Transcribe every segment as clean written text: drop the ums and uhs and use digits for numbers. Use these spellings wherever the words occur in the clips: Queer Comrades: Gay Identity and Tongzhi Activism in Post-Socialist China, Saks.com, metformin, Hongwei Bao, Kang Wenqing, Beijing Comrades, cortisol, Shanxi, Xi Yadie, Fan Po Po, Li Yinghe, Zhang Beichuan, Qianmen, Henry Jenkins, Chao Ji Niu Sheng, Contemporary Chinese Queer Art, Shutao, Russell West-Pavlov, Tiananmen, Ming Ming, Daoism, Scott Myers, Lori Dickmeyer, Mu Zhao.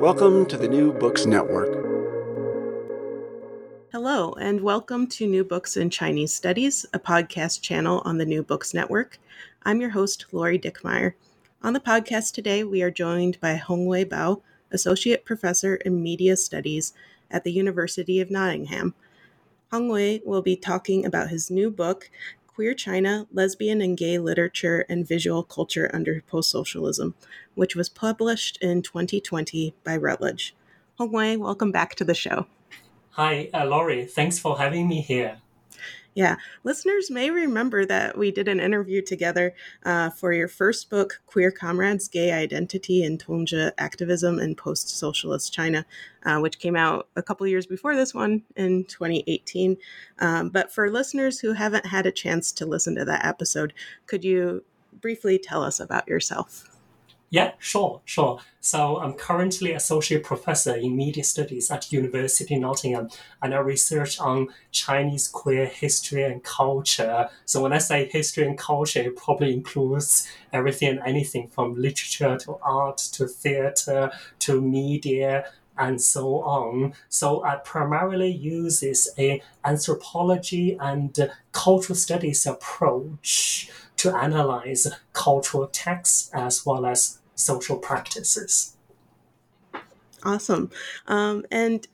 Welcome to the New Books Network. Hello, and welcome to New Books in Chinese Studies, a podcast channel on the New Books Network. I'm your host, Lori Dickmeyer. On the podcast today, we are joined by Hongwei Bao, Associate Professor in Media Studies at the University of Nottingham. Hongwei will be talking about his new book, Queer China, Lesbian and Gay Literature and Visual Culture under Post-Socialism, which was published in 2020 by Routledge. Hongwei, welcome back to the show. Hi, Lori. Thanks for having me here. Yeah, listeners may remember that we did an interview together for your first book, Queer Comrades: Gay Identity and Tongzhi Activism in Post-Socialist China, which came out a couple years before this one in 2018. But for listeners who haven't had a chance to listen to that episode, could you briefly tell us about yourself? Yeah, sure. So I'm currently Associate Professor in Media Studies at University of Nottingham, and I research on Chinese queer history and culture. So when I say history and culture, it probably includes everything and anything from literature to art to theatre to media and so on. So I primarily uses an anthropology and cultural studies approach to analyze cultural texts as well as social practices. Awesome. And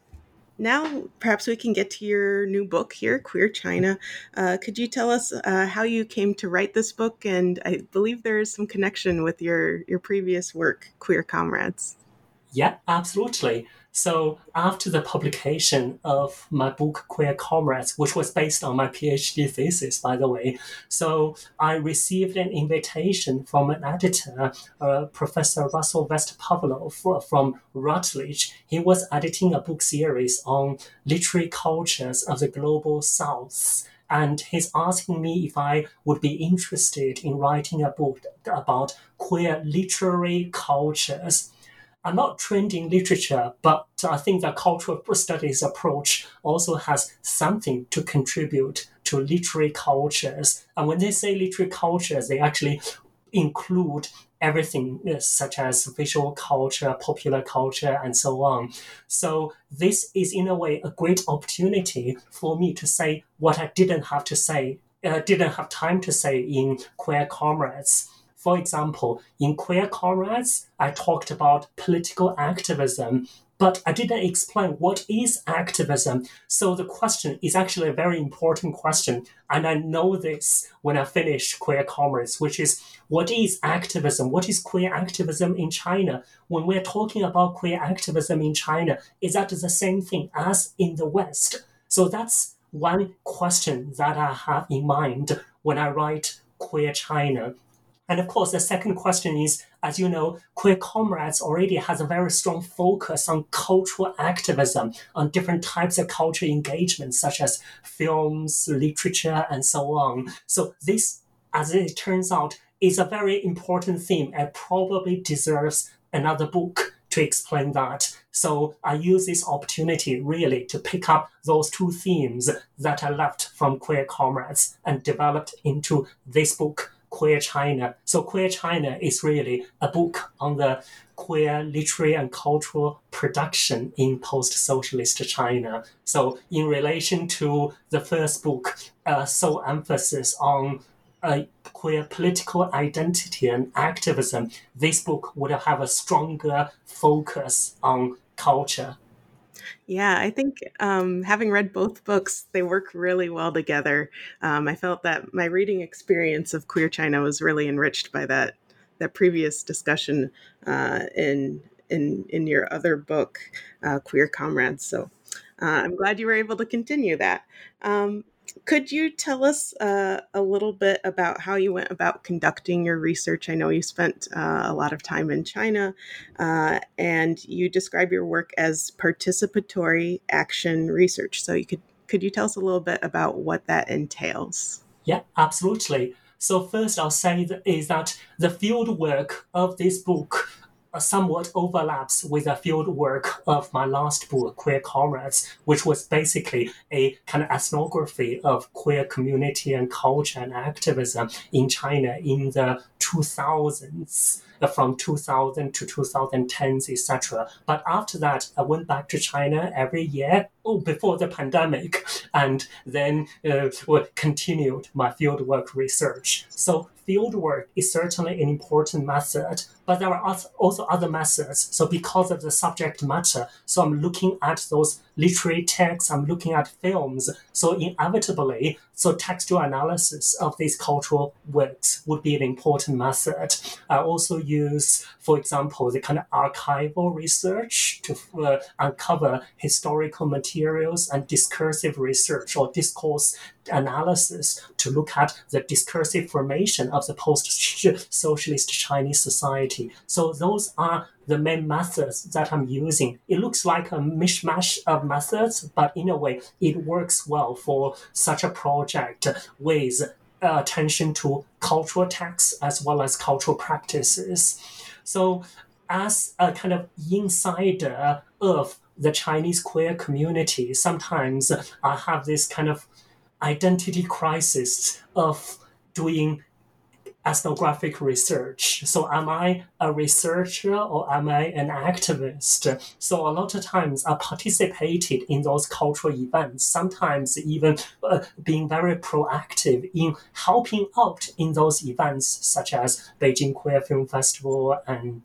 now perhaps we can get to your new book here, Queer China. Could you tell us how you came to write this book? And I believe there is some connection with your previous work, Queer Comrades. Yeah, absolutely. So after the publication of my book, Queer Comrades, which was based on my PhD thesis, by the way, so I received an invitation from an editor, Professor Russell West-Pavlov from Routledge. He was editing a book series on literary cultures of the global South. And he's asking me if I would be interested in writing a book about queer literary cultures. I'm not trained in literature, but I think the cultural studies approach also has something to contribute to literary cultures. And when they say literary cultures, they actually include everything such as visual culture, popular culture, and so on. So this is, in a way, a great opportunity for me to say what I didn't have time to say in Queer Comrades. For example, in Queer Comrades, I talked about political activism, but I didn't explain what is activism. So the question is actually a very important question. And I know this when I finish Queer Comrades, which is, what is activism? What is queer activism in China? When we're talking about queer activism in China, is that the same thing as in the West? So that's one question that I have in mind when I write Queer China. And of course, the second question is, as you know, Queer Comrades already has a very strong focus on cultural activism, on different types of cultural engagement, such as films, literature, and so on. So this, as it turns out, is a very important theme and probably deserves another book to explain that. So I use this opportunity really to pick up those two themes that are left from Queer Comrades and developed into this book, Queer China. So Queer China is really a book on the queer literary and cultural production in post-socialist China. So in relation to the first book, so emphasis on queer political identity and activism, this book would have a stronger focus on culture. Yeah, I think having read both books, they work really well together. I felt that my reading experience of Queer China was really enriched by that previous discussion in your other book, Queer Comrades. So I'm glad you were able to continue that. Could you tell us a little bit about how you went about conducting your research? I know you spent a lot of time in China, and you describe your work as participatory action research. So could you tell us a little bit about what that entails? Yeah, absolutely. So first I'll say that the fieldwork of this book somewhat overlaps with the field work of my last book, Queer Comrades, which was basically a kind of ethnography of queer community and culture and activism in China in the 2000s, from 2000 to 2010s, etc. But after that, I went back to China every year before the pandemic, and then continued my fieldwork research. So fieldwork is certainly an important method, but there are also other methods. So because of the subject matter, so I'm looking at those literary texts, I'm looking at films. So inevitably, so textual analysis of these cultural works would be an important method. I also use, for example, the kind of archival research to uncover historical materials and discursive research or discourse analysis to look at the discursive formation of the post-socialist Chinese society. So those are the main methods that I'm using. It looks like a mishmash of methods, but in a way, it works well for such a project with attention to cultural texts as well as cultural practices. So as a kind of insider of the Chinese queer community, sometimes I have this kind of identity crisis of doing ethnographic research. So am I a researcher or am I an activist? So a lot of times I participated in those cultural events, sometimes even being very proactive in helping out in those events such as Beijing Queer Film Festival and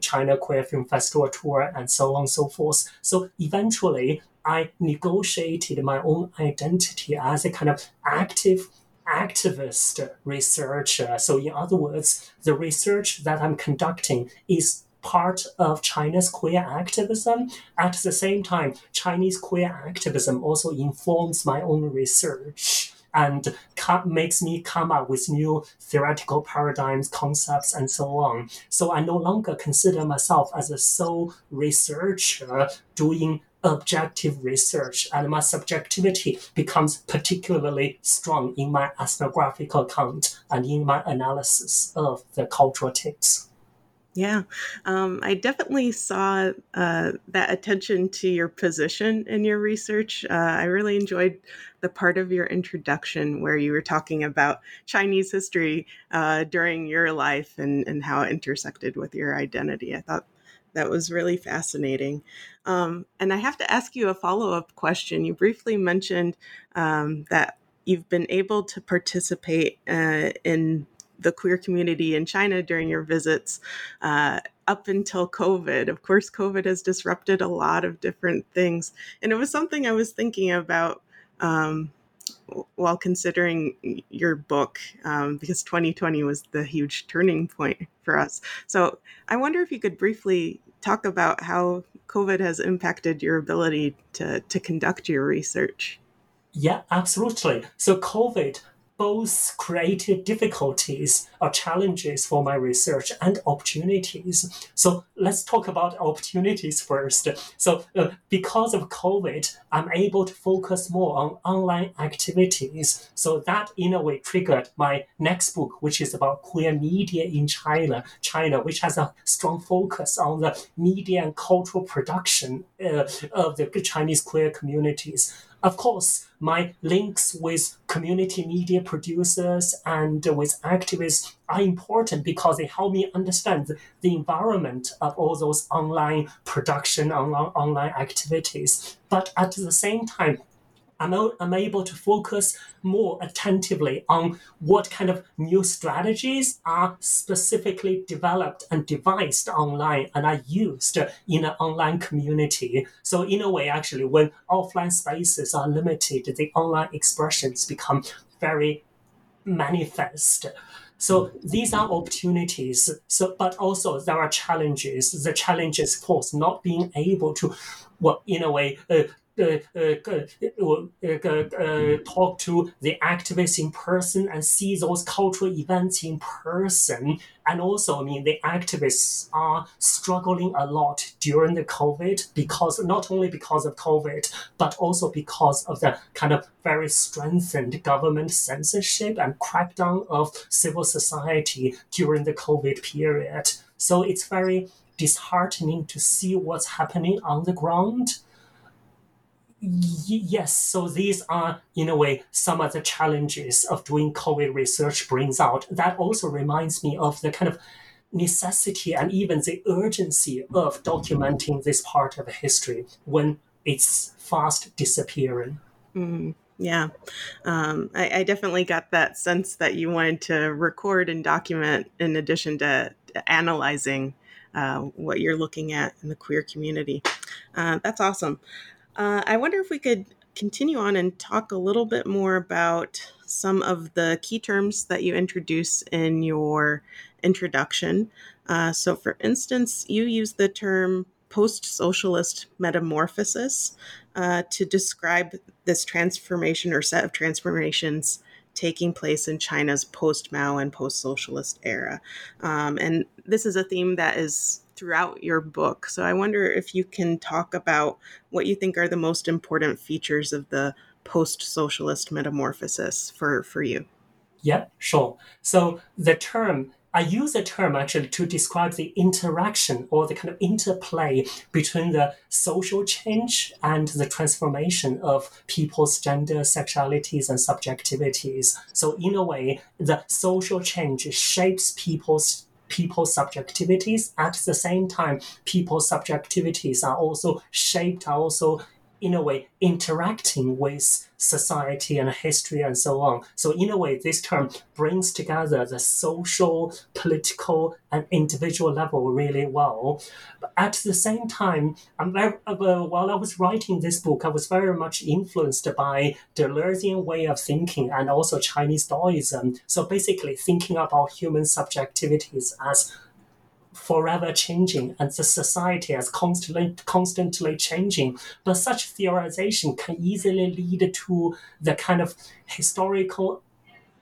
China Queer Film Festival Tour and so on and so forth. So eventually I negotiated my own identity as a kind of active activist researcher. So in other words, the research that I'm conducting is part of China's queer activism. At the same time, Chinese queer activism also informs my own research and makes me come up with new theoretical paradigms, concepts, and so on. So I no longer consider myself as a sole researcher doing objective research, and my subjectivity becomes particularly strong in my ethnographical account and in my analysis of the cultural texts. Yeah, I definitely saw that attention to your position in your research. I really enjoyed the part of your introduction where you were talking about Chinese history during your life and how it intersected with your identity. I thought that was really fascinating. And I have to ask you a follow-up question. You briefly mentioned that you've been able to participate in the queer community in China during your visits up until COVID. Of course, COVID has disrupted a lot of different things. And it was something I was thinking about while considering your book, because 2020 was the huge turning point for us. So I wonder if you could briefly talk about how COVID has impacted your ability to conduct your research. Yeah, absolutely. So COVID both created difficulties or challenges for my research and opportunities. So let's talk about opportunities first. So because of COVID, I'm able to focus more on online activities. So that in a way triggered my next book, which is about queer media in China, which has a strong focus on the media and cultural production of the Chinese queer communities. Of course, my links with community media producers and with activists are important because they help me understand the environment of all those online production, online activities. But at the same time, I'm able to focus more attentively on what kind of new strategies are specifically developed and devised online and are used in an online community. So in a way, actually, when offline spaces are limited, the online expressions become very manifest. So these are opportunities, but also there are challenges. The challenge is, of course, not being able to, talk to the activists in person and see those cultural events in person. And also, the activists are struggling a lot during the COVID, because not only because of COVID, but also because of the kind of very strengthened government censorship and crackdown of civil society during the COVID period. So it's very disheartening to see what's happening on the ground. Yes, so these are, in a way, some of the challenges of doing COVID research brings out. That also reminds me of the kind of necessity and even the urgency of documenting this part of history when it's fast disappearing. Yeah, I definitely got that sense that you wanted to record and document in addition to analyzing what you're looking at in the queer community. That's awesome. I wonder if we could continue on and talk a little bit more about some of the key terms that you introduce in your introduction. So for instance, you use the term post-socialist metamorphosis to describe this transformation or set of transformations taking place in China's post-Mao and post-socialist era. And this is a theme that is throughout your book. So I wonder if you can talk about what you think are the most important features of the post-socialist metamorphosis for you. Yeah, sure. So I use the term actually to describe the interaction or the kind of interplay between the social change and the transformation of people's gender, sexualities, and subjectivities. So in a way, the social change shapes people's subjectivities. At the same time, people's subjectivities are also shaped, in a way, interacting with society and history and so on. So in a way, this term brings together the social, political, and individual level really well. But at the same time, while I was writing this book, I was very much influenced by Deleuzian way of thinking and also Chinese Daoism. So basically thinking about human subjectivities as forever changing and the society is constantly changing. But such theorization can easily lead to the kind of historical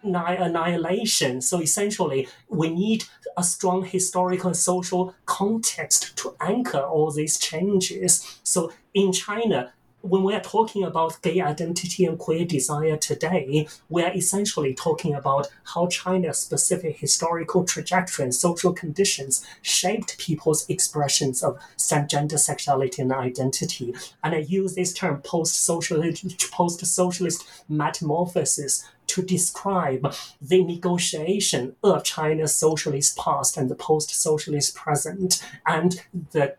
annihilation. So essentially, we need a strong historical and social context to anchor all these changes. So in China, when we're talking about gay identity and queer desire today, we're essentially talking about how China's specific historical trajectory and social conditions shaped people's expressions of gender, sexuality, and identity. And I use this term post-socialist metamorphosis to describe the negotiation of China's socialist past and the post-socialist present, and the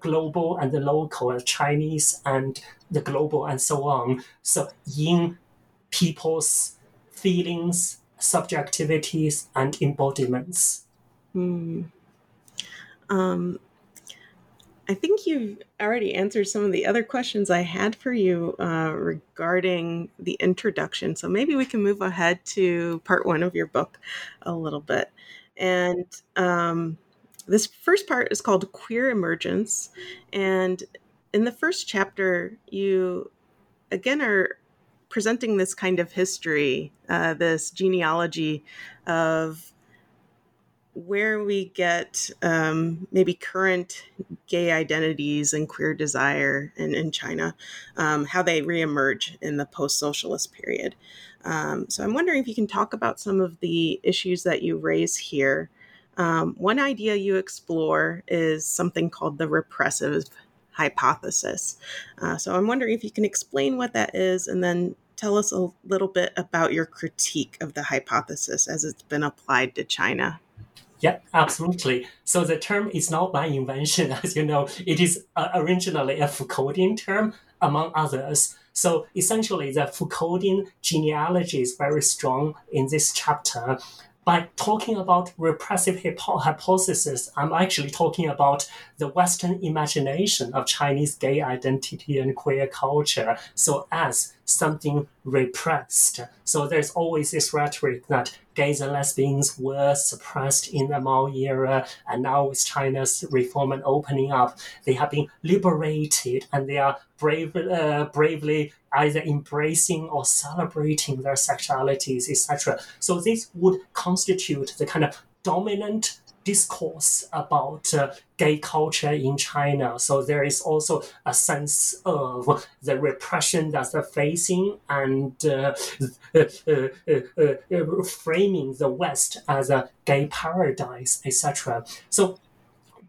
global and the local, Chinese and the global, and so on. So in people's feelings, subjectivities, and embodiments. I think you've already answered some of the other questions I had for you regarding the introduction. So maybe we can move ahead to part one of your book a little bit. And this first part is called Queer Emergence. And in the first chapter, you again are presenting this kind of history, this genealogy of where we get maybe current gay identities and queer desire in China, how they reemerge in the post-socialist period. So I'm wondering if you can talk about some of the issues that you raise here. One idea you explore is something called the repressive hypothesis. So I'm wondering if you can explain what that is and then tell us a little bit about your critique of the hypothesis as it's been applied to China. Yeah, absolutely. So the term is not my invention. As you know, it is originally a Foucauldian term, among others. So essentially, the Foucauldian genealogy is very strong in this chapter. By talking about repressive hypothesis, I'm actually talking about the Western imagination of Chinese gay identity and queer culture, so as something repressed. So there's always this rhetoric that gays and lesbians were suppressed in the Mao era, and now with China's reform and opening up, they have been liberated, and they are bravely either embracing or celebrating their sexualities, etc. So this would constitute the kind of dominant discourse about gay culture in China. So there is also a sense of the repression that they're facing and framing the West as a gay paradise, etc. So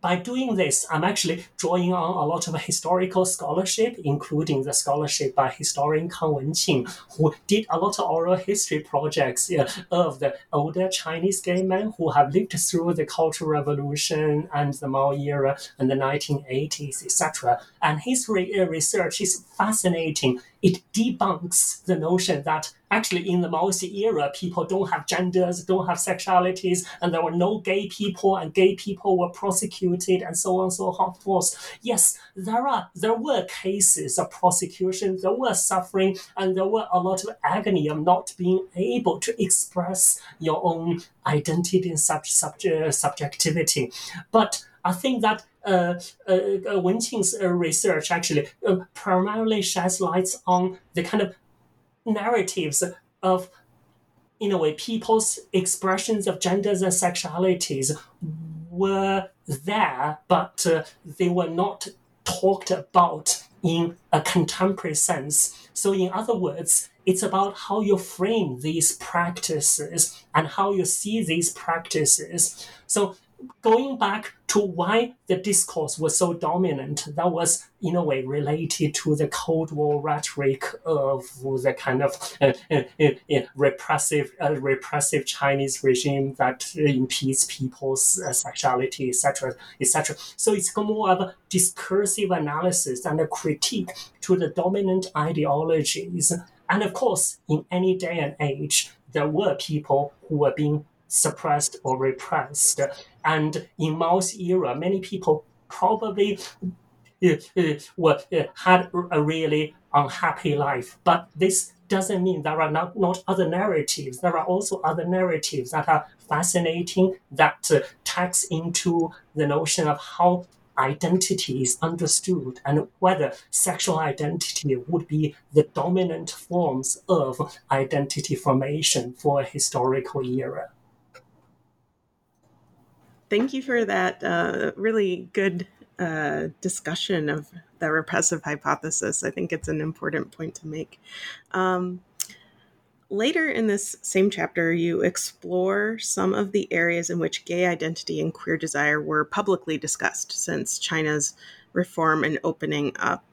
by doing this, I'm actually drawing on a lot of historical scholarship, including the scholarship by historian Kang Wenqing, who did a lot of oral history projects of the older Chinese gay men who have lived through the Cultural Revolution and the Mao era and the 1980s, etc. And his research is fascinating. It debunks the notion that actually in the Maoist era, people don't have genders, don't have sexualities, and there were no gay people, and gay people were prosecuted, and so on and so forth. Yes, there were cases of prosecution, there were suffering, and there were a lot of agony of not being able to express your own identity and subjectivity. But I think that Wenqing's research actually primarily sheds light on the kind of narratives of, in a way, people's expressions of genders and sexualities were there, but they were not talked about in a contemporary sense. So in other words, it's about how you frame these practices and how you see these practices. So going back to why the discourse was so dominant, that was in a way related to the Cold War rhetoric of the kind of repressive Chinese regime that impedes people's sexuality, etc., etc. So it's more of a discursive analysis and a critique to the dominant ideologies. And of course, in any day and age, there were people who were being suppressed or repressed. And in Mao's era, many people probably had a really unhappy life. But this doesn't mean there are not other narratives. There are also other narratives that are fascinating, that tax into the notion of how identity is understood and whether sexual identity would be the dominant forms of identity formation for a historical era. Thank you for that really good discussion of the repressive hypothesis. I think it's an important point to make. Later in this same chapter, you explore some of the areas in which gay identity and queer desire were publicly discussed since China's reform and opening up.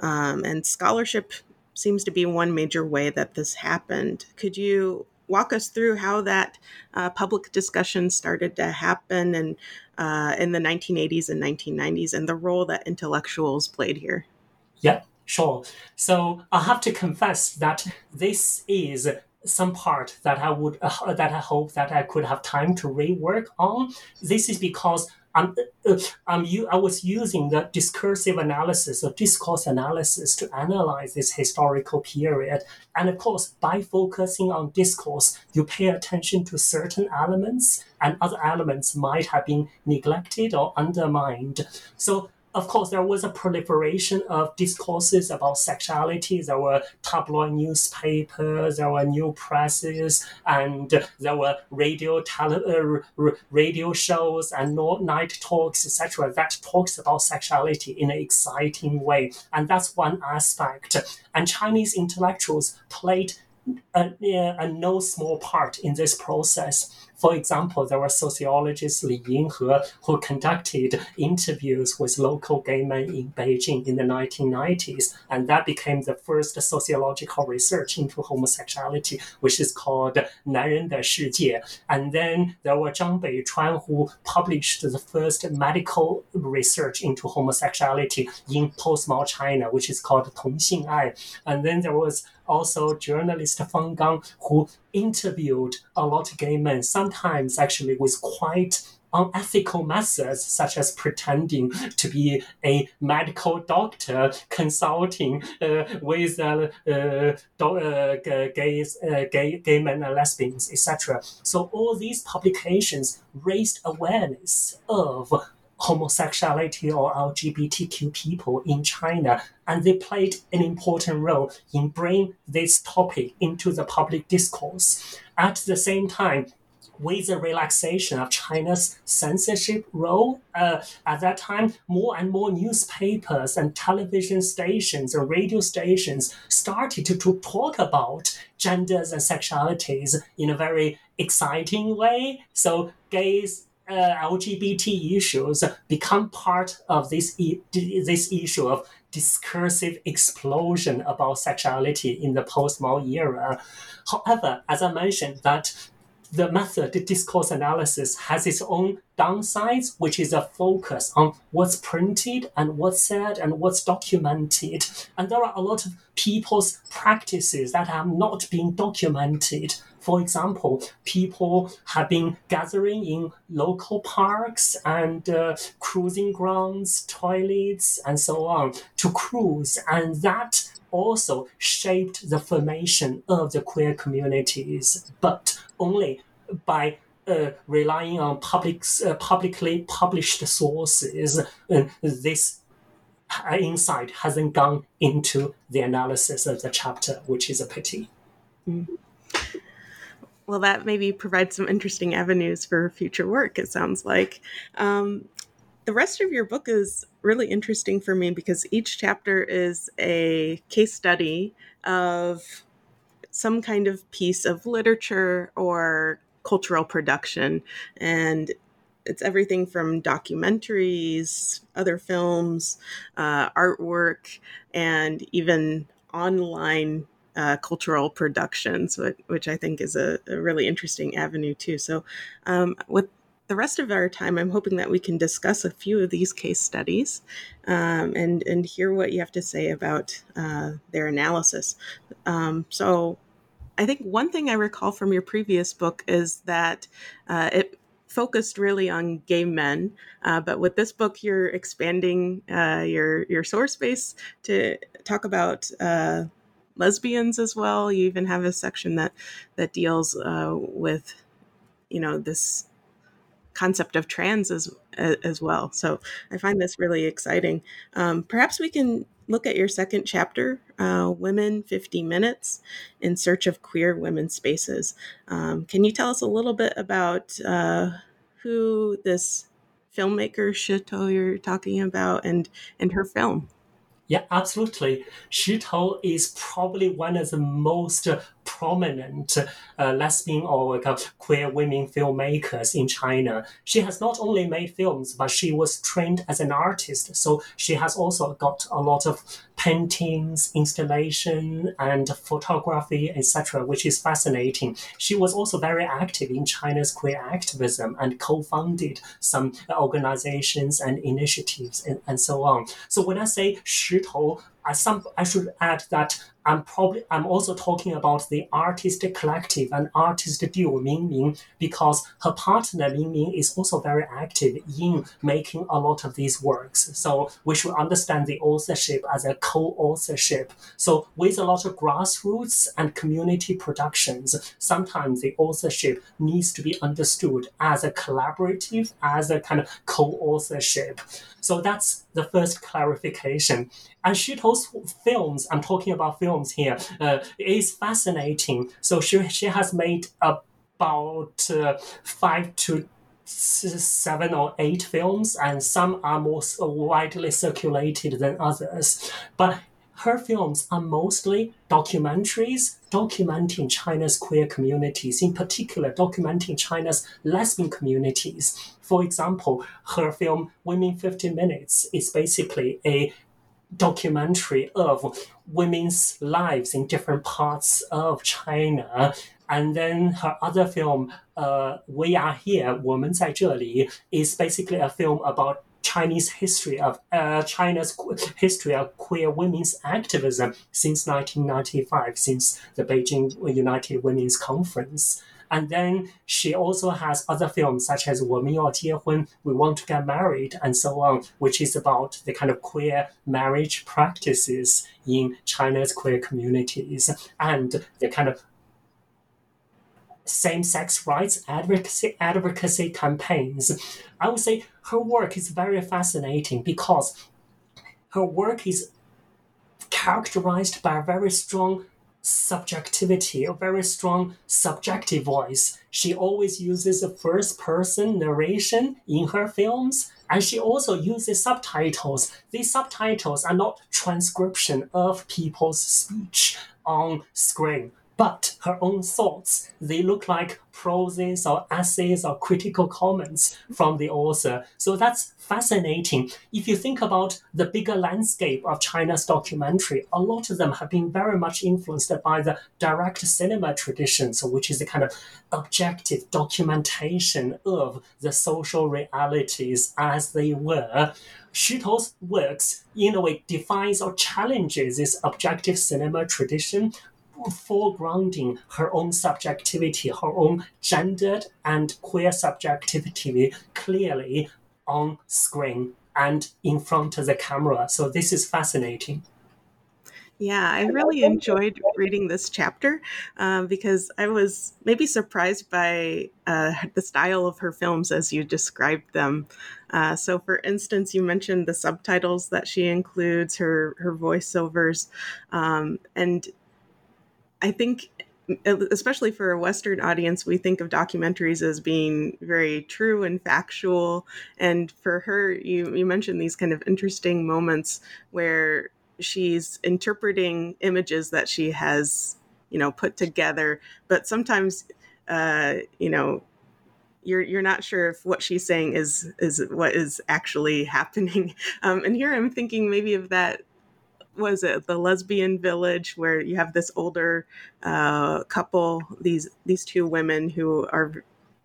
And scholarship seems to be one major way that this happened. Could you walk us through how that public discussion started to happen and in the 1980s and 1990s and the role that intellectuals played here? Yeah, sure. So I have to confess that this is some part that I hope that I could have time to rework on. This is because I was using the discursive analysis or discourse analysis to analyze this historical period. And of course, by focusing on discourse, you pay attention to certain elements, and other elements might have been neglected or undermined. So of course, there was a proliferation of discourses about sexuality. There were tabloid newspapers, there were new presses, and there were radio shows and night talks, etc., that talks about sexuality in an exciting way. And that's one aspect. And Chinese intellectuals played a no small part in this process. For example, there was sociologist Li Yinghe who conducted interviews with local gay men in Beijing in the 1990s, and that became the first sociological research into homosexuality, which is called 男人的世界. And then there were Zhang Beichuan, who published the first medical research into homosexuality in post-Mao China, which is called 同性爱. And then there was also journalist Fang Gang, who interviewed a lot of gay men, sometimes actually with quite unethical methods, such as pretending to be a medical doctor, consulting with gay men and lesbians, etc. So all these publications raised awareness of homosexuality or LGBTQ people in China, and they played an important role in bringing this topic into the public discourse. At the same time, with the relaxation of China's censorship role, at that time, more and more newspapers and television stations and radio stations started to talk about genders and sexualities in a very exciting way. So gays, LGBT issues become part of this issue of discursive explosion about sexuality in the post-Mao era. However, as I mentioned, that the method, the discourse analysis, has its own downsides, which is a focus on what's printed and what's said and what's documented. And there are a lot of people's practices that have not been documented. For example, people have been gathering in local parks and cruising grounds, toilets, and so on to cruise. And that also shaped the formation of the queer communities, but only by relying on publicly published sources. This insight hasn't gone into the analysis of the chapter, which is a pity. Mm-hmm. Well, that maybe provides some interesting avenues for future work, it sounds like. The rest of your book is really interesting for me because each chapter is a case study of some kind of piece of literature or cultural production. And it's everything from documentaries, other films, artwork, and even online cultural productions, which I think is a really interesting avenue too. So with the rest of our time, I'm hoping that we can discuss a few of these case studies and hear what you have to say about their analysis. So I think one thing I recall from your previous book is that it focused really on gay men, but with this book, you're expanding your source base to talk about lesbians as well. You even have a section that deals with, this concept of trans as well. So I find this really exciting. Perhaps we can look at your second chapter, Women 50 Minutes, in Search of Queer Women's Spaces. Can you tell us a little bit about who this filmmaker Shutao you're talking about and her film? Yeah, absolutely. Shutao is probably one of the most prominent lesbian or queer women filmmakers in China. She has not only made films, but she was trained as an artist. So she has also got a lot of paintings, installation, and photography, etc., which is fascinating. She was also very active in China's queer activism and co-founded some organizations and initiatives and so on. So when I say Shutao, I should add that I'm also talking about the artist collective and artist duo Ming Ming, because her partner Ming Ming is also very active in making a lot of these works. So we should understand the authorship as a co-authorship. So with a lot of grassroots and community productions, sometimes the authorship needs to be understood as a collaborative, as a kind of co-authorship. So that's the first clarification. And Shutao's films, I'm talking about films here, is fascinating. So she has made about 5 to 7 or 8 films, and some are more widely circulated than others. But her films are mostly documentaries documenting China's queer communities, in particular documenting China's lesbian communities. For example, her film Women 15 Minutes is basically a documentary of women's lives in different parts of China. And then her other film, We Are Here, 我们在这里, is basically a film about China's history of queer women's activism since 1995, since the Beijing United Women's Conference. And then she also has other films such as 我们要结婚, We Want to Get Married, and so on, which is about the kind of queer marriage practices in China's queer communities and the kind of same-sex rights advocacy campaigns. I would say her work is very fascinating because her work is characterized by a very strong subjectivity, a very strong subjective voice. She always uses a first-person narration in her films, and she also uses subtitles. These subtitles are not transcription of people's speech on screen, but her own thoughts. They look like proses or essays or critical comments from the author. So that's fascinating. If you think about the bigger landscape of China's documentary, a lot of them have been very much influenced by the direct cinema tradition, so which is the kind of objective documentation of the social realities as they were. Shutao's works, in a way, defines or challenges this objective cinema tradition, foregrounding her own subjectivity, her own gendered and queer subjectivity clearly on screen and in front of the camera. So this is fascinating. Yeah, I really enjoyed reading this chapter because I was maybe surprised by the style of her films as you described them. So for instance, you mentioned the subtitles that she includes, her voiceovers, and I think, especially for a Western audience, we think of documentaries as being very true and factual. And for her, you mentioned these kind of interesting moments where she's interpreting images that she has, put together. But sometimes, you're not sure if what she's saying is what is actually happening. And here I'm thinking maybe of that. Was it the lesbian village where you have this older couple, these two women who are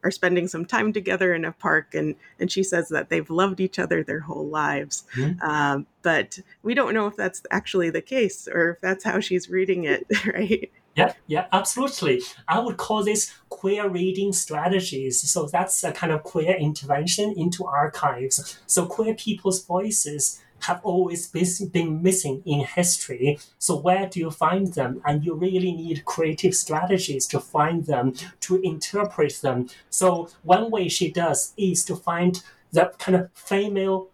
spending some time together in a park, and she says that they've loved each other their whole lives. Mm-hmm. But we don't know if that's actually the case or if that's how she's reading it, right? Yeah, absolutely. I would call this queer reading strategies. So that's a kind of queer intervention into archives. So queer people's voices have always been missing in history. So where do you find them? And you really need creative strategies to find them, to interpret them. So one way she does is to find the kind of female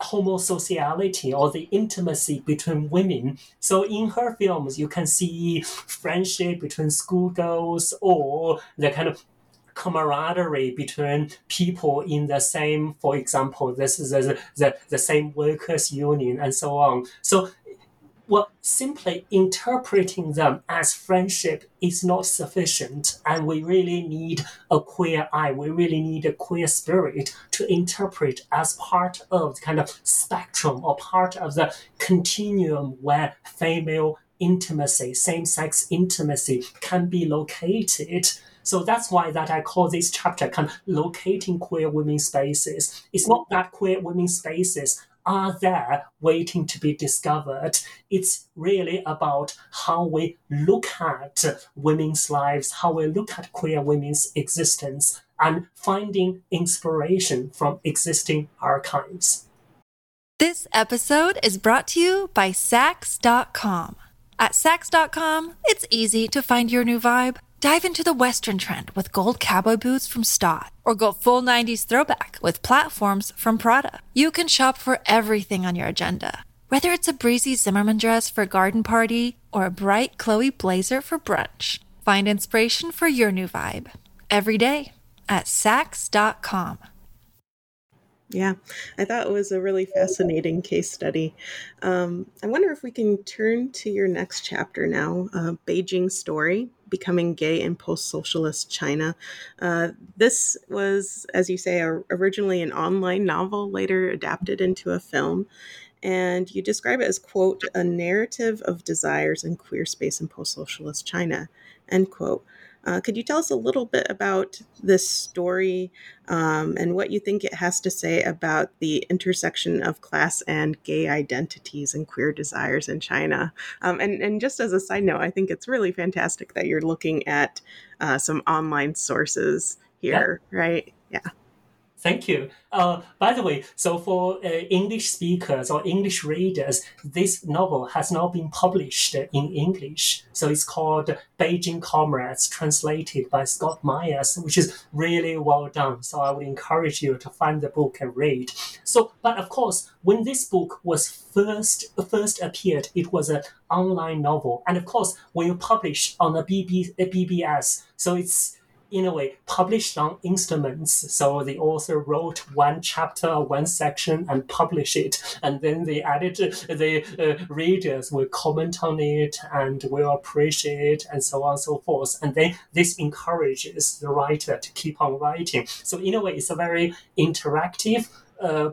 homosociality or the intimacy between women. So in her films, you can see friendship between schoolgirls or the kind of camaraderie between people in the same, for example, this is the same workers' union and so on. So, simply interpreting them as friendship is not sufficient, and we really need a queer eye, we really need a queer spirit to interpret as part of the kind of spectrum or part of the continuum where female intimacy, same-sex intimacy can be located. So that's why that I call this chapter kind of locating queer women's spaces. It's not that queer women's spaces are there waiting to be discovered. It's really about how we look at women's lives, how we look at queer women's existence, and finding inspiration from existing archives. This episode is brought to you by Saks.com. At Saks.com, it's easy to find your new vibe. Dive into the Western trend with gold cowboy boots from Stott, or go full 90s throwback with platforms from Prada. You can shop for everything on your agenda, whether it's a breezy Zimmermann dress for a garden party or a bright Chloe blazer for brunch. Find inspiration for your new vibe every day at Saks.com. Yeah, I thought it was a really fascinating case study. I wonder if we can turn to your next chapter now, Beijing Story, Becoming Gay in Post-Socialist China. This was, as you say, originally an online novel, later adapted into a film. And you describe it as, quote, a narrative of desires in queer space in post-socialist China, end quote. Could you tell us a little bit about this story and what you think it has to say about the intersection of class and gay identities and queer desires in China? And just as a side note, I think it's really fantastic that you're looking at some online sources here, yeah. Right? Yeah. Thank you. By the way, so for English speakers or English readers, this novel has now been published in English. So it's called Beijing Comrades, translated by Scott Myers, which is really well done. So I would encourage you to find the book and read. So, but of course, when this book was first appeared, it was an online novel. And of course, when you publish on a BBS, so it's, in a way, published on instruments. So the author wrote one chapter, one section, and published it. And then they added, the readers will comment on it and will appreciate, and so on and so forth. And then this encourages the writer to keep on writing. So in a way, it's a very interactive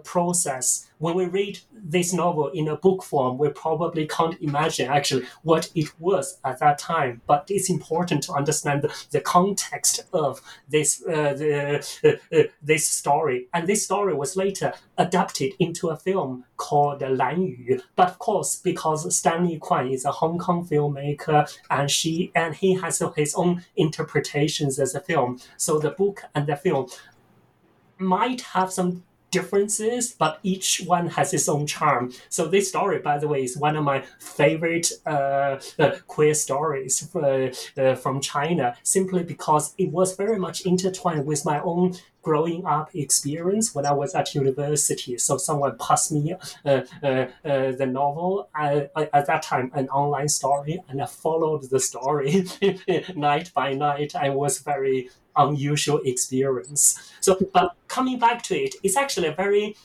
process. When we read this novel in a book form, we probably can't imagine actually what it was at that time. But it's important to understand the context of this this story. And this story was later adapted into a film called Lan Yu. But of course, because Stanley Kwan is a Hong Kong filmmaker, and he has his own interpretations as a film. So the book and the film might have some differences, but each one has its own charm. So this story, by the way, is one of my favorite queer stories from China, simply because it was very much intertwined with my own growing up experience when I was at university. So someone passed me the novel at that time, an online story, and I followed the story night by night. I was very unusual experience. So, but coming back to it, it's actually a very,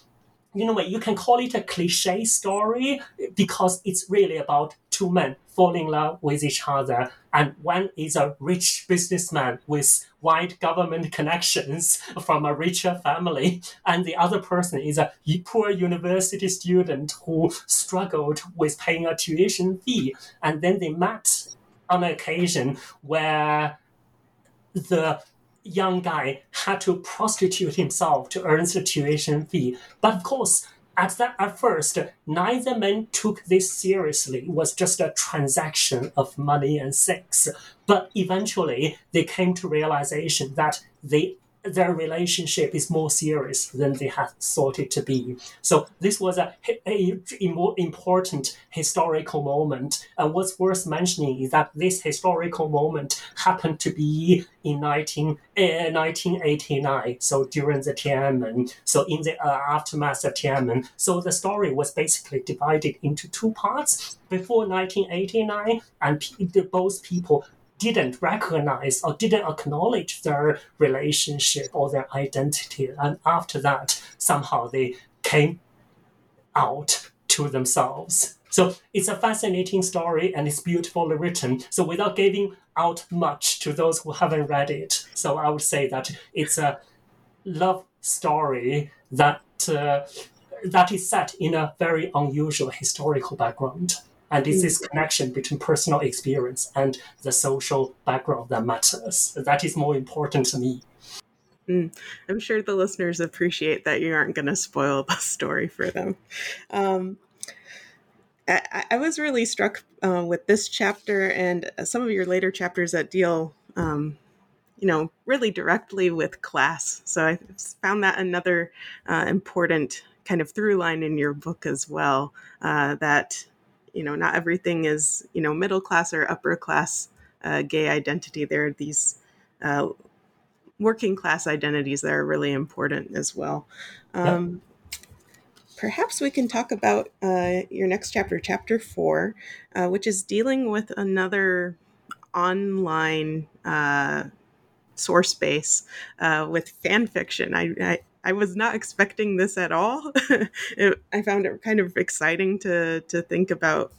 you can call it a cliche story, because it's really about two men falling in love with each other. And one is a rich businessman with wide government connections from a richer family. And the other person is a poor university student who struggled with paying a tuition fee. And then they met on an occasion where the young guy had to prostitute himself to earn the tuition fee. But of course, at first, neither man took this seriously. It was just a transaction of money and sex. But eventually, they came to realization that their relationship is more serious than they had thought it to be. So this was a more important historical moment. And what's worth mentioning is that this historical moment happened to be in 1989, so during the Tiananmen, so in the aftermath of Tiananmen. So the story was basically divided into two parts. Before 1989, and both people didn't recognize or didn't acknowledge their relationship or their identity. And after that, somehow they came out to themselves. So it's a fascinating story, and it's beautifully written. So without giving out much to those who haven't read it, so I would say that it's a love story that is set in a very unusual historical background. And it's this connection between personal experience and the social background that matters. That is more important to me. I'm sure the listeners appreciate that you aren't going to spoil the story for them. I was really struck with this chapter and some of your later chapters that deal, really directly with class. So I found that another important kind of through line in your book as well, that, not everything is, middle class or upper class gay identity. There are these working class identities that are really important as well. Perhaps we can talk about your next chapter, chapter 4, which is dealing with another online source base with fan fiction. I was not expecting this at all. I found it kind of exciting to think about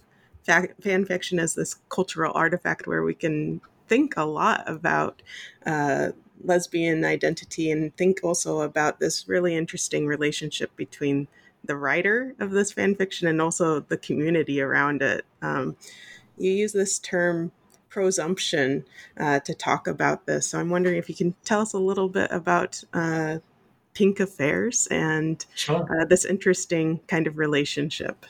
fan fiction as this cultural artifact where we can think a lot about lesbian identity and think also about this really interesting relationship between the writer of this fan fiction and also the community around it. You use this term prosumption to talk about this. So I'm wondering if you can tell us a little bit about Pink Affairs and this interesting kind of relationship.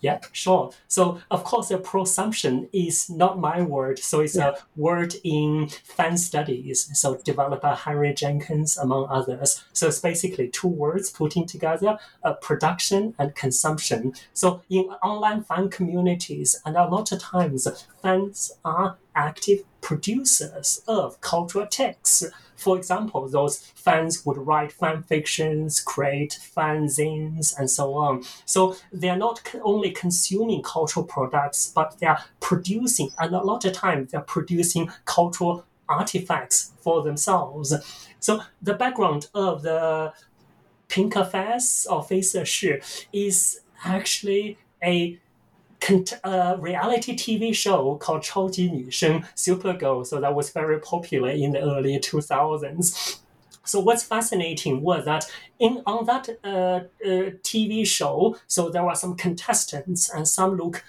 Yeah, sure. So, of course, the prosumption is not my word. So it's a word in fan studies. So developed by Henry Jenkins, among others. So it's basically two words putting together, production and consumption. So in online fan communities, and a lot of times fans are active producers of cultural texts. For example, those fans would write fan fictions, create fanzines, and so on. So they are not only consuming cultural products, but they are producing, and a lot of times they are producing cultural artifacts for themselves. So the background of the Pink Affairs or Face-Shi is actually a reality TV show called Chao Ji Niu Sheng, Supergirl, so that was very popular in the early 2000s. So what's fascinating was that on that TV show, so there were some contestants, and some look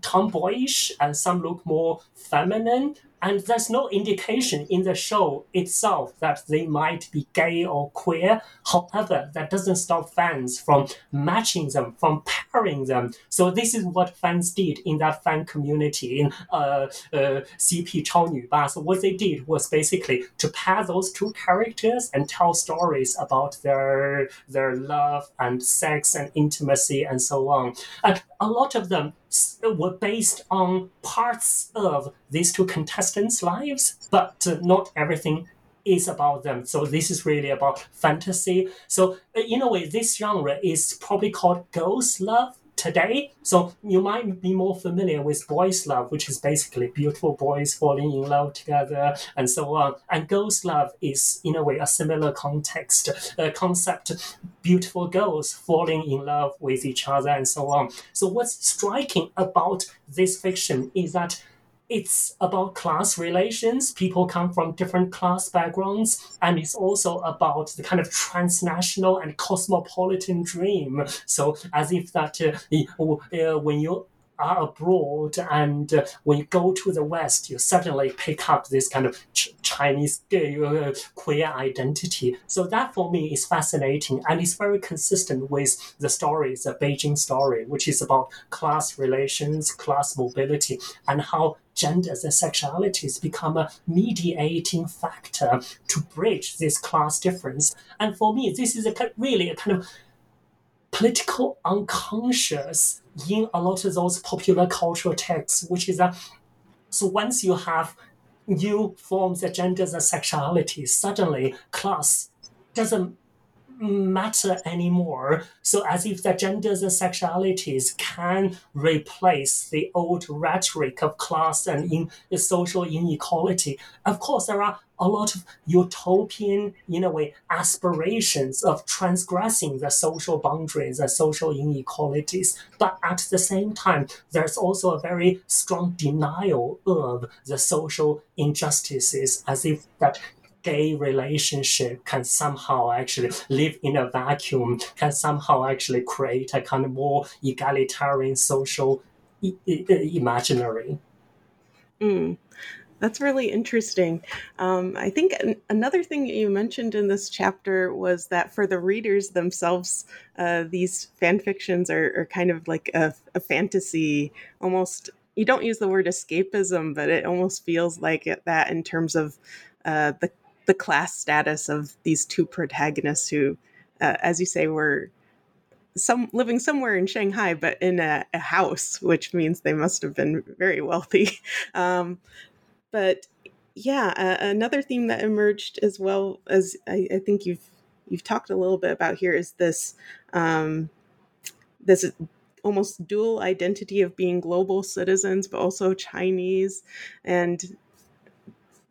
tomboyish, and some look more feminine, and there's no indication in the show itself that they might be gay or queer. However, that doesn't stop fans from matching them, from pairing them. So this is what fans did in that fan community in CP Chao Nü Ba. So what they did was basically to pair those two characters and tell stories about their love and sex and intimacy and so on. And a lot of them were based on parts of these two contestants' lives, but not everything is about them. So this is really about fantasy. So in a way, this genre is probably called girls' love today. So you might be more familiar with boys' love, which is basically beautiful boys falling in love together and so on. And girls' love is, in a way, a similar concept, beautiful girls falling in love with each other and so on. So what's striking about this fiction is that it's about class relations. People come from different class backgrounds. And it's also about the kind of transnational and cosmopolitan dream. So as if that when you are abroad and when you go to the West, you suddenly pick up this kind of Chinese queer identity. So that for me is fascinating, and it's very consistent with the story, the Beijing story, which is about class relations, class mobility, and how genders and sexualities become a mediating factor to bridge this class difference. And for me, this is really a kind of political unconscious in a lot of those popular cultural texts, which is that so once you have new forms of genders and sexuality, suddenly class doesn't matter anymore. So as if the genders and sexualities can replace the old rhetoric of class and in social inequality. Of course, there are a lot of utopian, in a way, aspirations of transgressing the social boundaries and social inequalities. But at the same time, there's also a very strong denial of the social injustices, as if that gay relationship can somehow actually live in a vacuum, can somehow actually create a kind of more egalitarian social imaginary. That's really interesting. I think another thing that you mentioned in this chapter was that for the readers themselves, these fan fictions are kind of like a fantasy, almost. You don't use the word escapism, but it almost feels like that in terms of the class status of these two protagonists who, as you say, were living somewhere in Shanghai, but in a house, which means they must have been very wealthy. But yeah, another theme that emerged, as well as I think you've talked a little bit about here, is this this almost dual identity of being global citizens, but also Chinese. And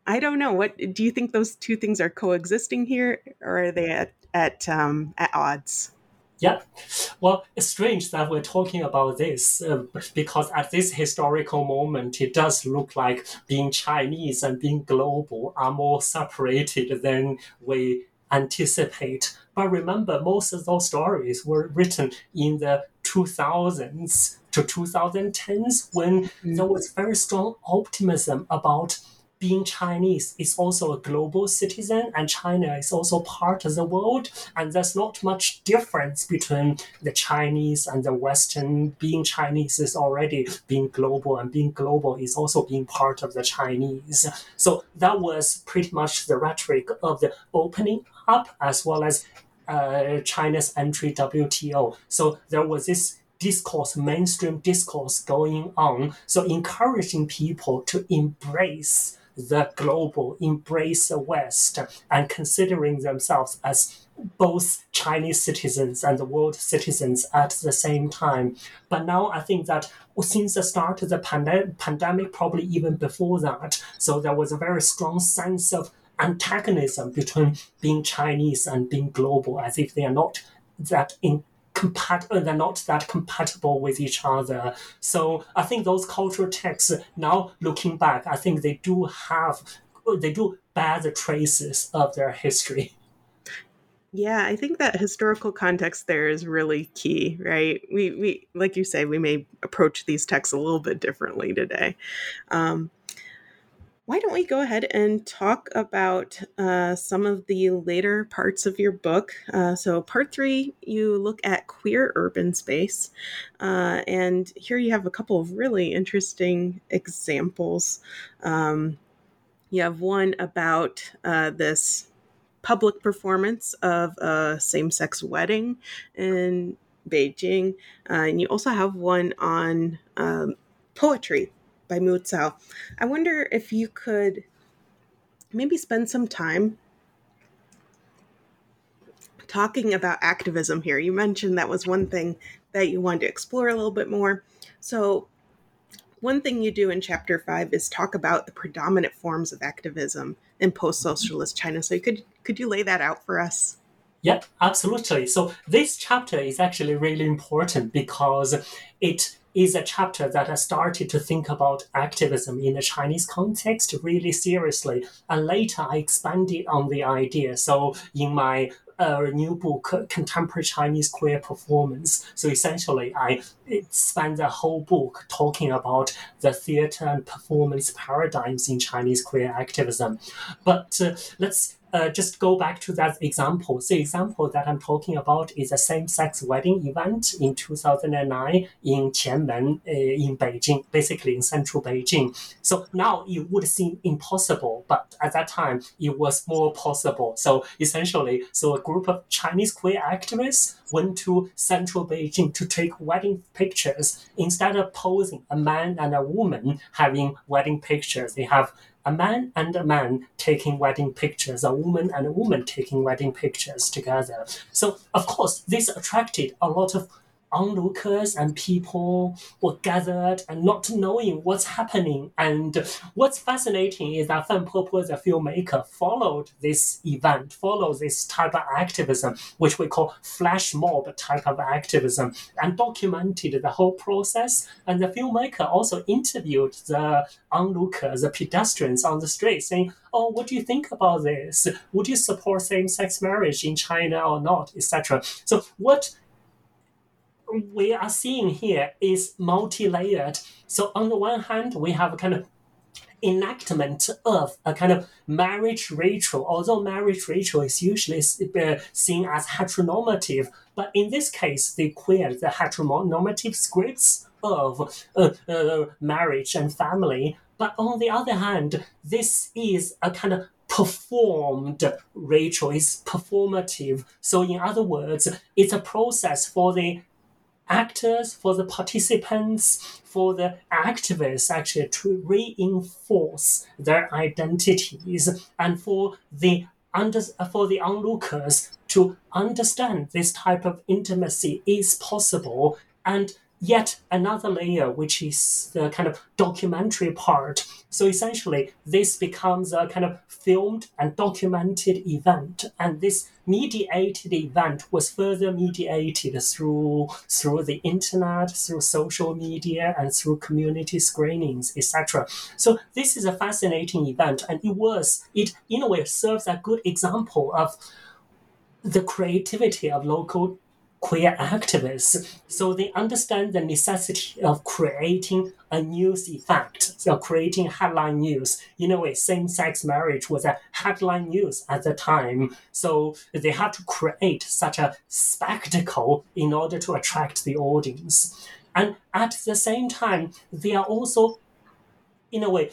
I don't know, what do you think? Those two things are coexisting here, or are they at odds? Yeah, well, it's strange that we're talking about this because at this historical moment, it does look like being Chinese and being global are more separated than we anticipate. But remember, most of those stories were written in the 2000s to 2010s when there was very strong optimism about being Chinese is also a global citizen, and China is also part of the world. And there's not much difference between the Chinese and the Western. Being Chinese is already being global, and being global is also being part of the Chinese. So that was pretty much the rhetoric of the opening up, as well as China's entry WTO. So there was this discourse, mainstream discourse going on. So encouraging people to embrace the global, embrace the West, and considering themselves as both Chinese citizens and the world citizens at the same time. But now I think that since the start of the pandemic, probably even before that, so there was a very strong sense of antagonism between being Chinese and being global, as if they are not that they're not that compatible with each other. So I think those cultural texts, now looking back, I think they do bear the traces of their history. Yeah, I think that historical context there is really key, right? We like you say, we may approach these texts a little bit differently today. Why don't we go ahead and talk about some of the later parts of your book? So part 3, you look at queer urban space. And here you have a couple of really interesting examples. You have one about this public performance of a same-sex wedding in Beijing. And you also have one on poetry by Mu Zhao. I wonder if you could maybe spend some time talking about activism here. You mentioned that was one thing that you wanted to explore a little bit more. So one thing you do in chapter 5 is talk about the predominant forms of activism in post-socialist China. So could you lay that out for us? Yep, absolutely. So this chapter is actually really important because it is a chapter that I started to think about activism in the Chinese context really seriously. And later I expanded on the idea. So in my new book, Contemporary Chinese Queer Performance, so essentially I spent the whole book talking about the theater and performance paradigms in Chinese queer activism. But let's just go back to that example. The example that I'm talking about is a same-sex wedding event in 2009 in Qianmen in Beijing, basically in central Beijing. So now it would seem impossible, but at that time it was more possible. So essentially, a group of Chinese queer activists went to central Beijing to take wedding pictures. Instead of posing a man and a woman having wedding pictures, they have a man and a man taking wedding pictures, a woman and a woman taking wedding pictures together. So, of course, this attracted a lot of onlookers, and people were gathered and not knowing what's happening. And what's fascinating is that Fan Po Po, the filmmaker, followed this event, followed this type of activism, which we call flash mob type of activism, and documented the whole process. And the filmmaker also interviewed the onlookers, the pedestrians on the street, saying, "Oh, what do you think about this? Would you support same-sex marriage in China or not?" etc. So what we are seeing here is multi-layered. So on the one hand, we have a kind of enactment of a kind of marriage ritual, although marriage ritual is usually seen as heteronormative. But in this case, the queer, the heteronormative scripts of marriage and family. But on the other hand, this is a kind of performed ritual, is performative. So in other words, it's a process for the actors, for the participants, for the activists actually to reinforce their identities, and for the onlookers to understand this type of intimacy is possible. And yet another layer, which is the kind of documentary part. So essentially, this becomes a kind of filmed and documented event. And this mediated event was further mediated through the internet, through social media, and through community screenings, etc. So this is a fascinating event. And it in a way serves a good example of the creativity of local queer activists. So they understand the necessity of creating a news effect, so creating headline news. In a way, same-sex marriage was a headline news at the time. So they had to create such a spectacle in order to attract the audience. And at the same time, they are also, in a way,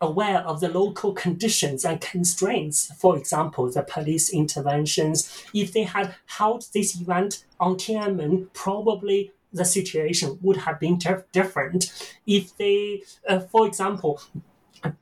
aware of the local conditions and constraints. For example, the police interventions. If they had held this event on Tiananmen, probably the situation would have been different. If they, for example,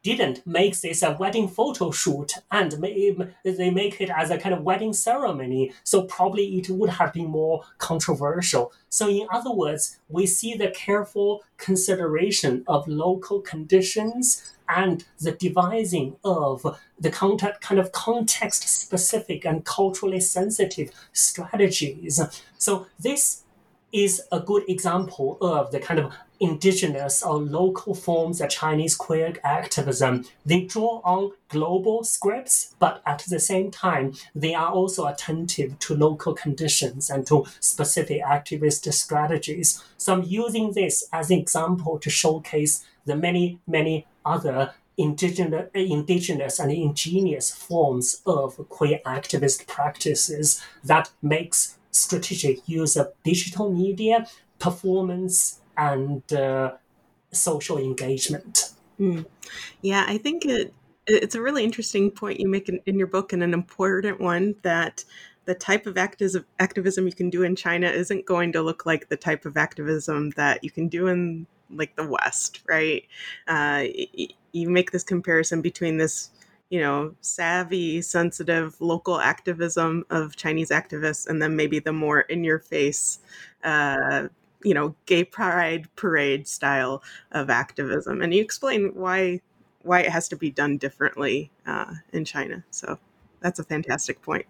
didn't make this a wedding photo shoot and they make it as a kind of wedding ceremony, so probably it would have been more controversial. So in other words, we see the careful consideration of local conditions and the devising of the kind of context-specific and culturally sensitive strategies. So this is a good example of the kind of indigenous or local forms of Chinese queer activism. They draw on global scripts, but at the same time, they are also attentive to local conditions and to specific activist strategies. So I'm using this as an example to showcase the many, many other indigenous and ingenious forms of queer activist practices that makes strategic use of digital media, performance, and social engagement. Mm. Yeah, I think it's a really interesting point you make in your book, and an important one, that the type of activism you can do in China isn't going to look like the type of activism that you can do in like the West, right? You make this comparison between this, savvy, sensitive local activism of Chinese activists, and then maybe the more in-your-face gay pride parade style of activism. And you explain why it has to be done differently in China. So that's a fantastic point.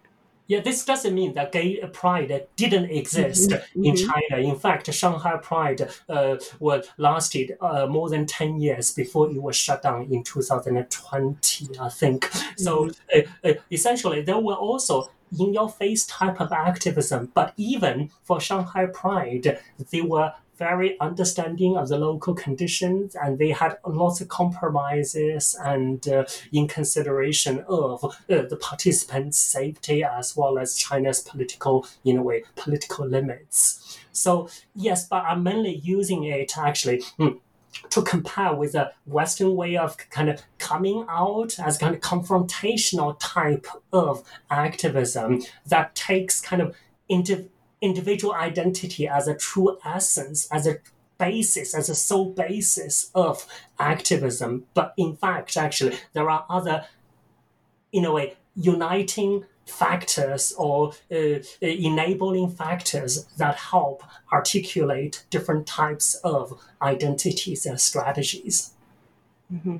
Yeah, this doesn't mean that gay pride didn't exist in China. In fact, Shanghai Pride lasted more than 10 years before it was shut down in 2020, I think. So essentially, there were also in-your-face type of activism. But even for Shanghai Pride, they were very understanding of the local conditions, and they had lots of compromises and in consideration of the participants' safety as well as China's political limits. So yes, but I'm mainly using it actually to compare with a Western way of kind of coming out as kind of confrontational type of activism that takes kind of individual identity as a true essence, as a basis, as a sole basis of activism. But in fact, actually, there are other, in a way, uniting factors or enabling factors that help articulate different types of identities and strategies. Mm-hmm.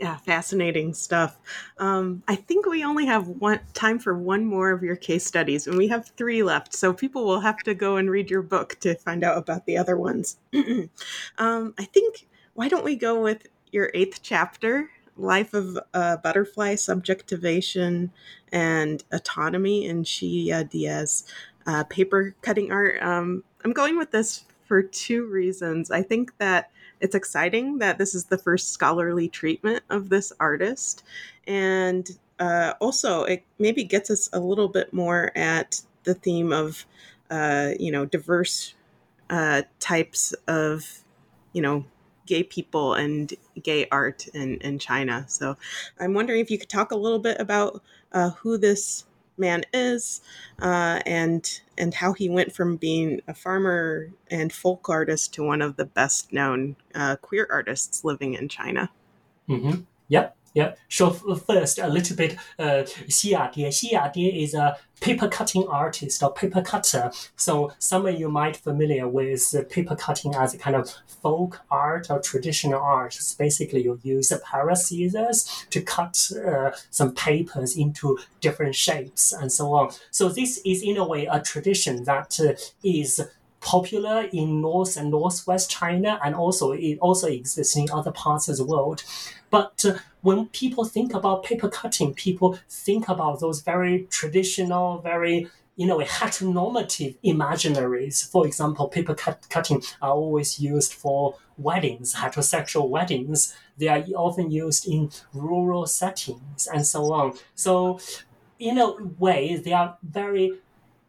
Yeah, fascinating stuff. I think we only have time for one more of your case studies, and we have 3 left. So people will have to go and read your book to find out about the other ones. I think, why don't we go with your 8th chapter, Life of a Butterfly, Subjectivation, and Autonomy in Xi Yadie's paper cutting art. I'm going with this for 2 reasons. I think that It's exciting that this is the first scholarly treatment of this artist. And also, it maybe gets us a little bit more at the theme of, diverse types of, gay people and gay art in China. So I'm wondering if you could talk a little bit about who this man is and how he went from being a farmer and folk artist to one of the best known queer artists living in China. Mm-hmm. Yeah. So first, a little bit, Xi Yadie. Xi Yadie is a paper cutting artist or paper cutter. So some of you might familiar with paper cutting as a kind of folk art or traditional art. It's basically you use a pair of scissors to cut some papers into different shapes and so on. So this is in a way a tradition that is popular in North and Northwest China, and also it also exists in other parts of the world. But when people think about paper cutting, people think about those very traditional, very heteronormative imaginaries. For example, paper cutting are always used for weddings, heterosexual weddings. They are often used in rural settings and so on. So in a way, they are very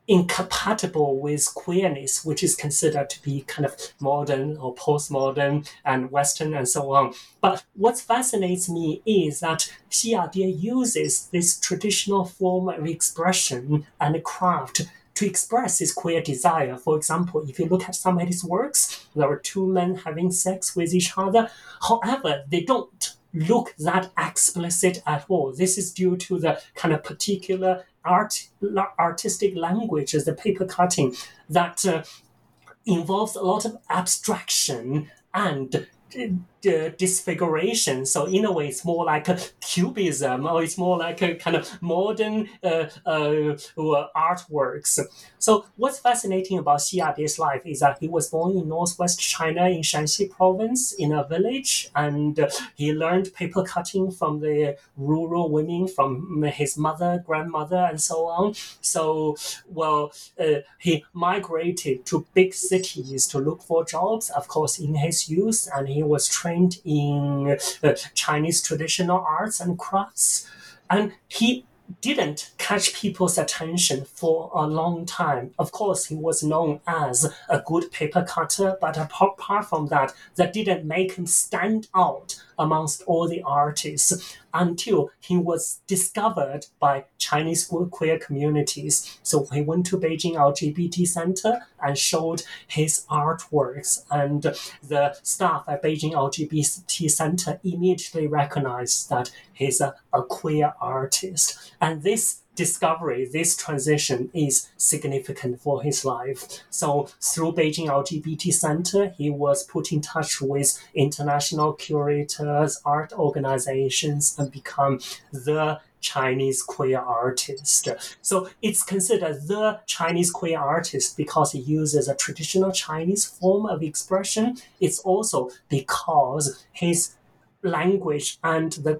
incompatible with queerness, which is considered to be kind of modern or postmodern and Western and so on. But what fascinates me is that Xi Yadie uses this traditional form of expression and craft to express his queer desire. For example, if you look at some of his works, there are two men having sex with each other. However, they don't look that explicit at all. This is due to the kind of particular artistic language as the paper cutting that involves a lot of abstraction and disfiguration. So in a way, it's more like a cubism, or it's more like a kind of modern artworks. So what's fascinating about Xi Yadie's life is that he was born in Northwest China in Shanxi province in a village, and he learned paper cutting from the rural women, from his mother, grandmother, and so on. So, he migrated to big cities to look for jobs, of course, in his youth, and he was trained in Chinese traditional arts and crafts, and he didn't catch people's attention for a long time. Of course, he was known as a good paper cutter, but apart from that, that didn't make him stand out amongst all the artists until he was discovered by Chinese queer communities. So he went to Beijing LGBT Center and showed his artworks, and the staff at Beijing LGBT Center immediately recognized that he's a queer artist. And this discovery, this transition is significant for his life. So through Beijing LGBT Center, he was put in touch with international curators, art organizations, and become the Chinese queer artist. So it's considered the Chinese queer artist because it uses a traditional Chinese form of expression. It's also because his language and the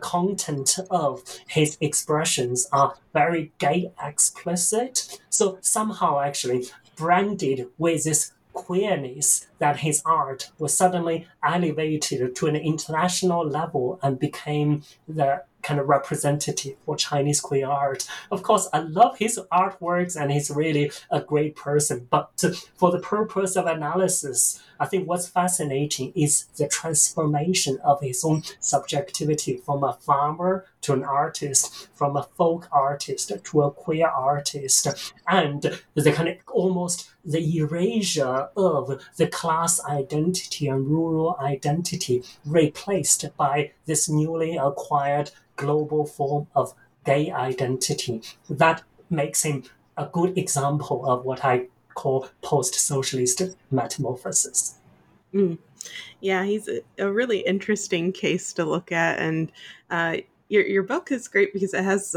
content of his expressions are very gay explicit. So somehow actually branded with this queerness that his art was suddenly elevated to an international level and became the kind of representative for Chinese queer art. Of course, I love his artworks and he's really a great person, but for the purpose of analysis, I think what's fascinating is the transformation of his own subjectivity from a farmer to an artist, from a folk artist to a queer artist, and the kind of almost the erasure of the class identity and rural identity replaced by this newly acquired global form of gay identity. That makes him a good example of what I call post-socialist metamorphosis. Mm. Yeah, he's a really interesting case to look at. And your book is great because it has,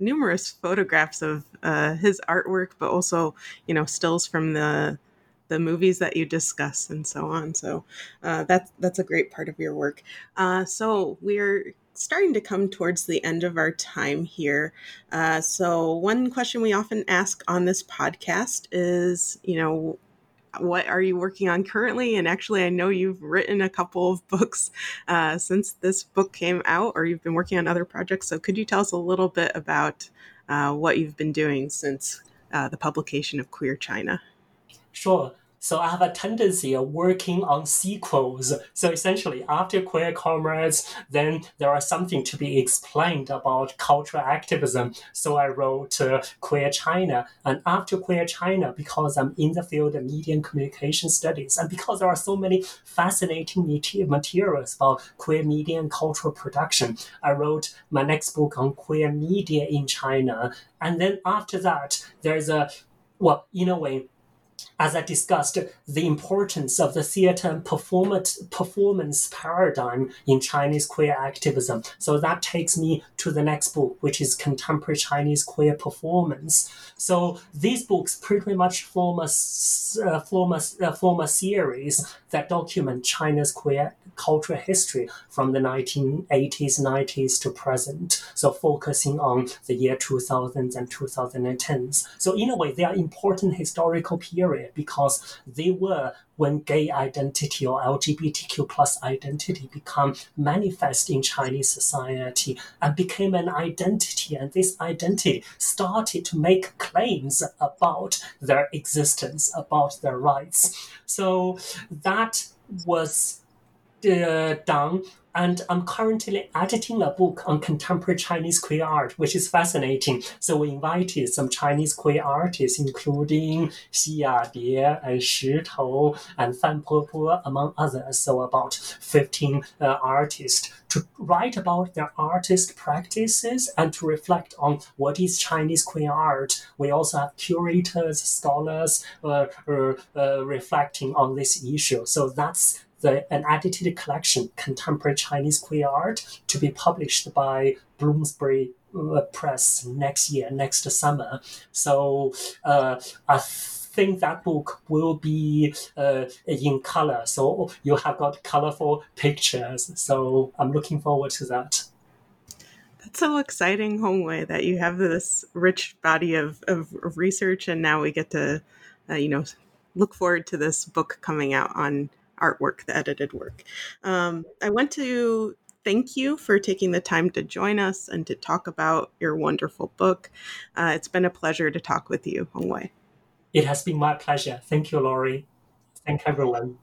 numerous photographs of his artwork, but also, stills from the movies that you discuss and so on. So that's a great part of your work. So we're starting to come towards the end of our time here. So one question we often ask on this podcast is, what are you working on currently? And actually, I know you've written a couple of books since this book came out, or you've been working on other projects. So could you tell us a little bit about what you've been doing since the publication of Queer China? Sure. So I have a tendency of working on sequels. So essentially, after Queer Comrades, then there are something to be explained about cultural activism. So I wrote Queer China. And after Queer China, because I'm in the field of media and communication studies, and because there are so many fascinating materials about queer media and cultural production, I wrote my next book on queer media in China. And then after that, there's a, well, in a way, as I discussed, the importance of the theater and performance paradigm in Chinese queer activism. So that takes me to the next book, which is Contemporary Chinese Queer Performance. So these books pretty much form a series that document China's queer cultural history from the 1980s, 90s to present. So focusing on the year 2000s and 2010s. So in a way, they are important historical periods because they were when gay identity or LGBTQ plus identity become manifest in Chinese society and became an identity. And this identity started to make claims about their existence, about their rights. So that was done. And I'm currently editing a book on contemporary Chinese queer art, which is fascinating. So we invited some Chinese queer artists, including Xi Yadie and Shutao and Fan Po Po, among others. So about 15 artists to write about their artist practices and to reflect on what is Chinese queer art. We also have curators, scholars reflecting on this issue. So that's an edited collection, Contemporary Chinese Queer Art, to be published by Bloomsbury Press next summer. So I think that book will be in color. So you have got colorful pictures. So I'm looking forward to that. That's so exciting, Hongwei, that you have this rich body of research, and now we get to, look forward to this book coming out on artwork, the edited work. I want to thank you for taking the time to join us and to talk about your wonderful book. It's been a pleasure to talk with you, Hongwei. It has been my pleasure. Thank you, Laurie. Thank everyone.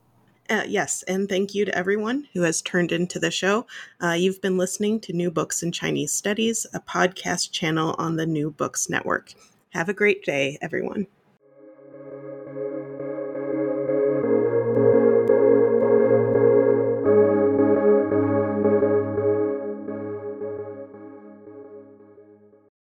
Yes, and thank you to everyone who has tuned into the show. You've been listening to New Books in Chinese Studies, a podcast channel on the New Books Network. Have a great day, everyone.